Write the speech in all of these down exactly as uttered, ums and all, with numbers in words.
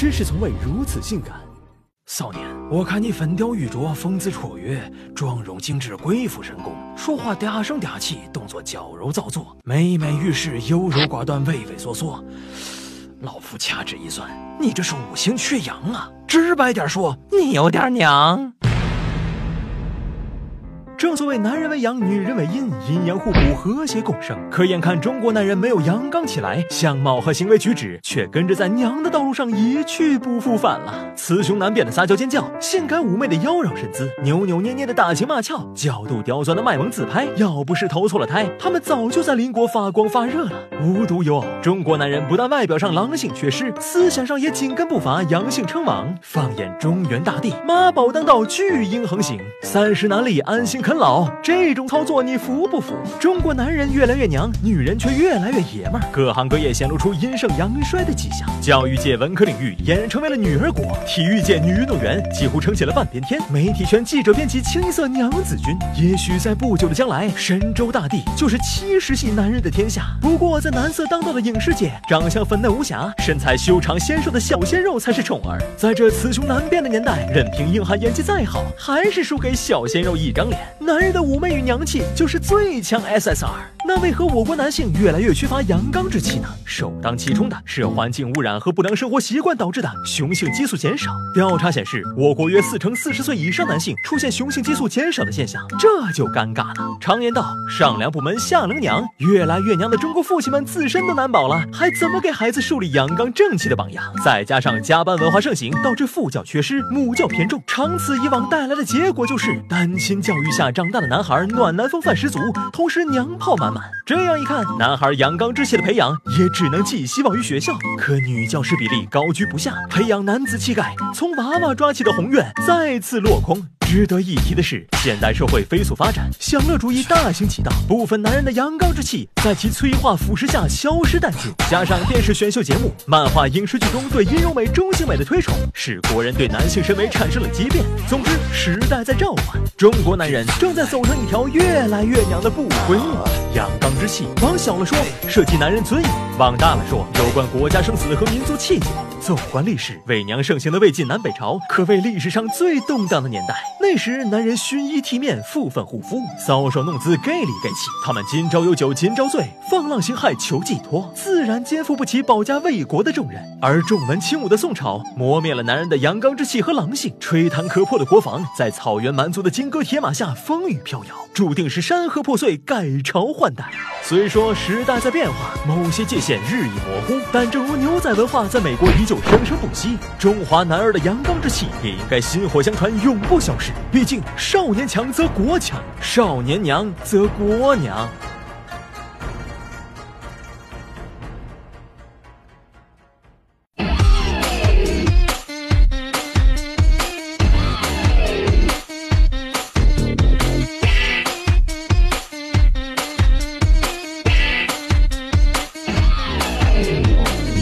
真是从未如此性感。少年，我看你粉雕玉琢，风姿绰约，妆容精致，鬼斧神工，说话嗲声嗲气，动作矫揉造作，每每遇事优柔寡断，畏畏缩缩。老夫掐指一算，你这是五行缺阳啊！直白点说，你有点娘。 正所谓男人为阳，女人为阴，阴阳互补，和谐共生。可眼看中国男人没有阳刚起来，相貌和行为举止却跟着在娘的道路上一去不复返了。雌雄难辨的撒娇尖叫，性感妩媚的妖娆身姿，扭扭捏捏的大情骂俏，角度刁钻的卖萌自拍。要不是投错了胎，他们早就在邻国发光发热了。无独有偶，中国男人不但外表上狼性缺失，思想上也紧跟不乏阳性称王。放眼中原大地，妈宝当道，巨婴横行。三十男里安心啃。 啃老这种操作你服不服？中国男人越来越娘，女人却越来越爷们儿，各行各业显露出阴盛阳衰的迹象。教育界文科领域俨然成为了女儿国，体育界女运动员几乎撑起了半边天，媒体圈记者编辑清一色娘子军。也许在不久的将来，神州大地就是七十系男人的天下。不过在男色当道的影视界，长相粉嫩无瑕、身材修长纤瘦的小鲜肉才是宠儿。在这雌雄难辨的年代，任凭硬汉演技再好，还是输给小鲜肉一张脸。 男人的妩媚与娘气就是最强 S S R。 那为何我国男性越来越缺乏阳刚之气呢？首当其冲的是环境污染和不良生活习惯导致的雄性激素减少。调查显示，我国约四成四十岁以上男性出现雄性激素减少的现象，这就尴尬了。常言道，上梁不门下梁娘，越来越娘的中国父亲们自身都难保了，还怎么给孩子树立阳刚正气的榜样？再加上加班文化盛行，导致父教缺失，母教偏重，长此以往带来的结果就是单亲教育下长大的男孩暖男风范十足，同时娘炮满满。 这样一看，男孩阳刚之气的培养也只能寄希望于学校。可女教师比例高居不下，培养男子气概，从娃娃抓起的宏愿再次落空。 值得一提的是，现代社会飞速发展，享乐主义大行其道，部分男人的阳刚之气在其催化腐蚀下消失殆尽。加上电视选秀节目、漫画、影视剧中对阴柔美、中性美的推崇，使国人对男性审美产生了畸变。总之，时代在召唤，中国男人正在走上一条越来越娘的不归路。阳刚之气，往小了说，涉及男人尊严；往大了说，有关国家生死和民族气节。纵观历史，伪娘盛行的魏晋南北朝，可谓历史上最动荡的年代。 那时，男人熏衣剃面，敷粉护肤，搔首弄姿 ，gay 里 gay 气。他们今朝有酒今朝醉，放浪形骸求寄托，自然肩负不起保家卫国的重任。而重文轻武的宋朝，磨灭了男人的阳刚之气和狼性，吹弹可破的国防，在草原蛮族的金戈铁马下风雨飘摇，注定是山河破碎，改朝换代。虽说时代在变化，某些界限日益模糊，但正如牛仔文化在美国依旧生生不息，中华男儿的阳刚之气也应该薪火相传，永不消失。 毕竟，少年强则国强，少年娘则国娘。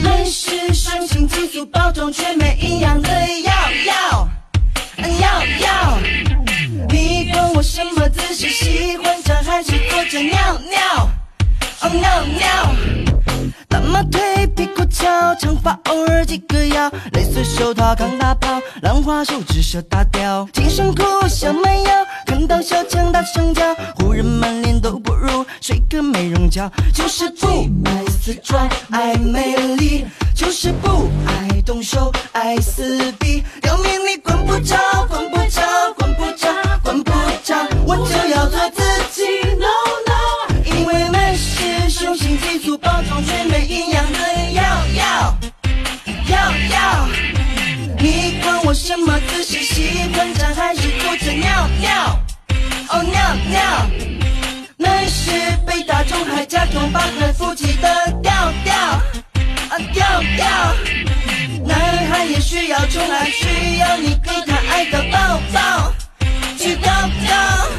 男士雄性激素爆棚，却没营养的药药药药。 我什么姿势喜欢站还是坐着尿尿？哦尿尿！大马腿屁股翘，长发偶尔系个腰，蕾丝手套扛大炮，兰花手指射大雕，紧身裤小蛮腰，看到小强大香蕉，湖人满脸都不如睡个美容觉，就是不爱死拽，爱美丽，就是不爱动手，爱撕逼，刁民你管不着，管不着，管不着，管不着。 我就要做自己 ，no no， 因为男士雄性激素爆棚，却没营养的药药药药。你管我什么姿势，喜欢站还是坐着尿尿？哦尿尿。男士被打中还假装把孩扶起的调调啊调调。男孩也需要宠爱，需要你给他爱的抱抱。 去高高。